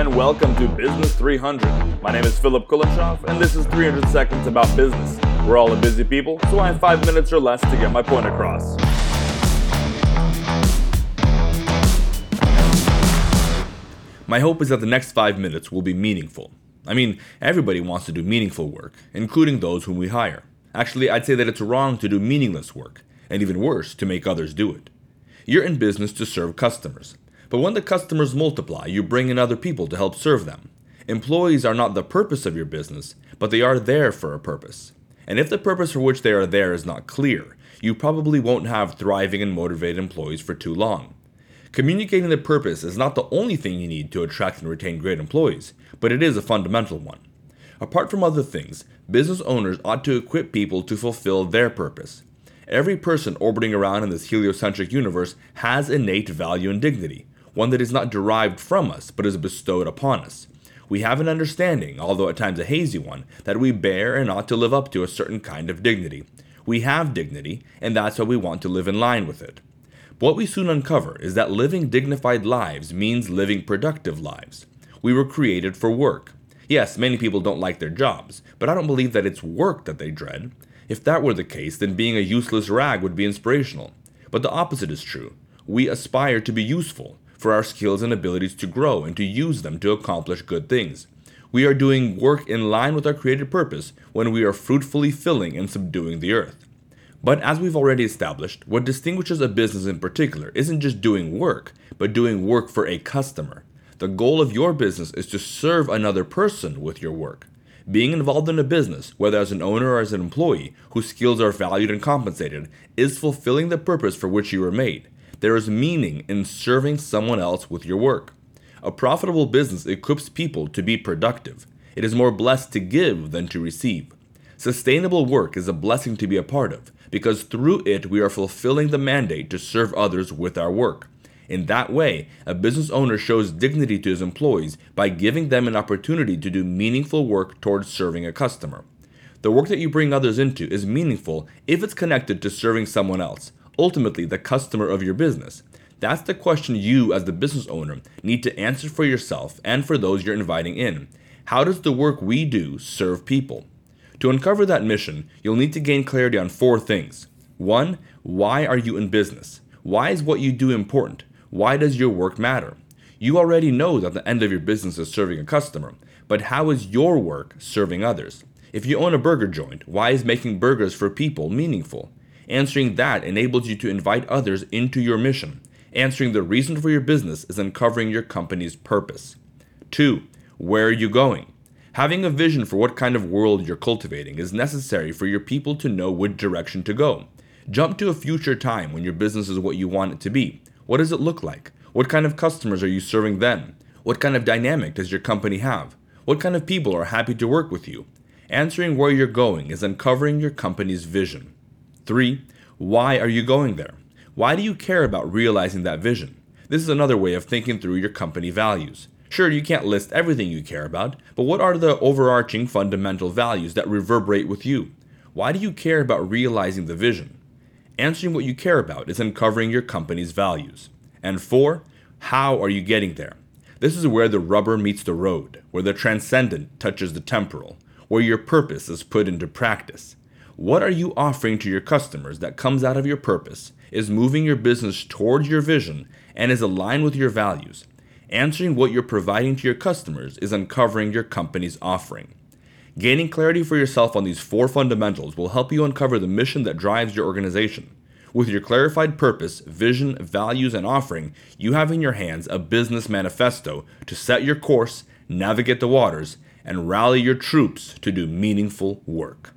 and welcome to Business 300. My name is Philip Kulenshoff, and this is 300 Seconds About Business. We're all a busy people, so I have 5 minutes or less to get my point across. My hope is that the next 5 minutes will be meaningful. I mean, everybody wants to do meaningful work, including those whom we hire. Actually, I'd say that it's wrong to do meaningless work, and even worse, to make others do it. You're in business to serve customers. But when the customers multiply, you bring in other people to help serve them. Employees are not the purpose of your business, but they are there for a purpose. And if the purpose for which they are there is not clear, you probably won't have thriving and motivated employees for too long. Communicating the purpose is not the only thing you need to attract and retain great employees, but it is a fundamental one. Apart from other things, business owners ought to equip people to fulfill their purpose. Every person orbiting around in this heliocentric universe has innate value and dignity, one that is not derived from us, but is bestowed upon us. We have an understanding, although at times a hazy one, that we bear and ought to live up to a certain kind of dignity. We have dignity, and that's why we want to live in line with it. But what we soon uncover is that living dignified lives means living productive lives. We were created for work. Yes, many people don't like their jobs, but I don't believe that it's work that they dread. If that were the case, then being a useless rag would be inspirational. But the opposite is true. We aspire to be useful, for our skills and abilities to grow and to use them to accomplish good things. We are doing work in line with our created purpose when we are fruitfully filling and subduing the earth. But as we've already established, what distinguishes a business in particular isn't just doing work, but doing work for a customer. The goal of your business is to serve another person with your work. Being involved in a business, whether as an owner or as an employee, whose skills are valued and compensated, is fulfilling the purpose for which you were made. There is meaning in serving someone else with your work. A profitable business equips people to be productive. It is more blessed to give than to receive. Sustainable work is a blessing to be a part of, because through it we are fulfilling the mandate to serve others with our work. In that way, a business owner shows dignity to his employees by giving them an opportunity to do meaningful work towards serving a customer. The work that you bring others into is meaningful if it's connected to serving someone else, ultimately the customer of your business. That's the question you, as the business owner, need to answer for yourself and for those you're inviting in. How does the work we do serve people? To uncover that mission, you'll need to gain clarity on 4 things. 1. Why are you in business? Why is what you do important? Why does your work matter? You already know that the end of your business is serving a customer, but how is your work serving others? If you own a burger joint, why is making burgers for people meaningful? Answering that enables you to invite others into your mission. Answering the reason for your business is uncovering your company's purpose. 2. Where are you going? Having a vision for what kind of world you're cultivating is necessary for your people to know which direction to go. Jump to a future time when your business is what you want it to be. What does it look like? What kind of customers are you serving then? What kind of dynamic does your company have? What kind of people are happy to work with you? Answering where you're going is uncovering your company's vision. 3. Why are you going there? Why do you care about realizing that vision? This is another way of thinking through your company values. Sure, you can't list everything you care about, but what are the overarching fundamental values that reverberate with you? Why do you care about realizing the vision? Answering what you care about is uncovering your company's values. And 4. How are you getting there? This is where the rubber meets the road, where the transcendent touches the temporal, where your purpose is put into practice. What are you offering to your customers that comes out of your purpose, is moving your business towards your vision, and is aligned with your values? Answering what you're providing to your customers is uncovering your company's offering. Gaining clarity for yourself on these 4 fundamentals will help you uncover the mission that drives your organization. With your clarified purpose, vision, values, and offering, you have in your hands a business manifesto to set your course, navigate the waters, and rally your troops to do meaningful work.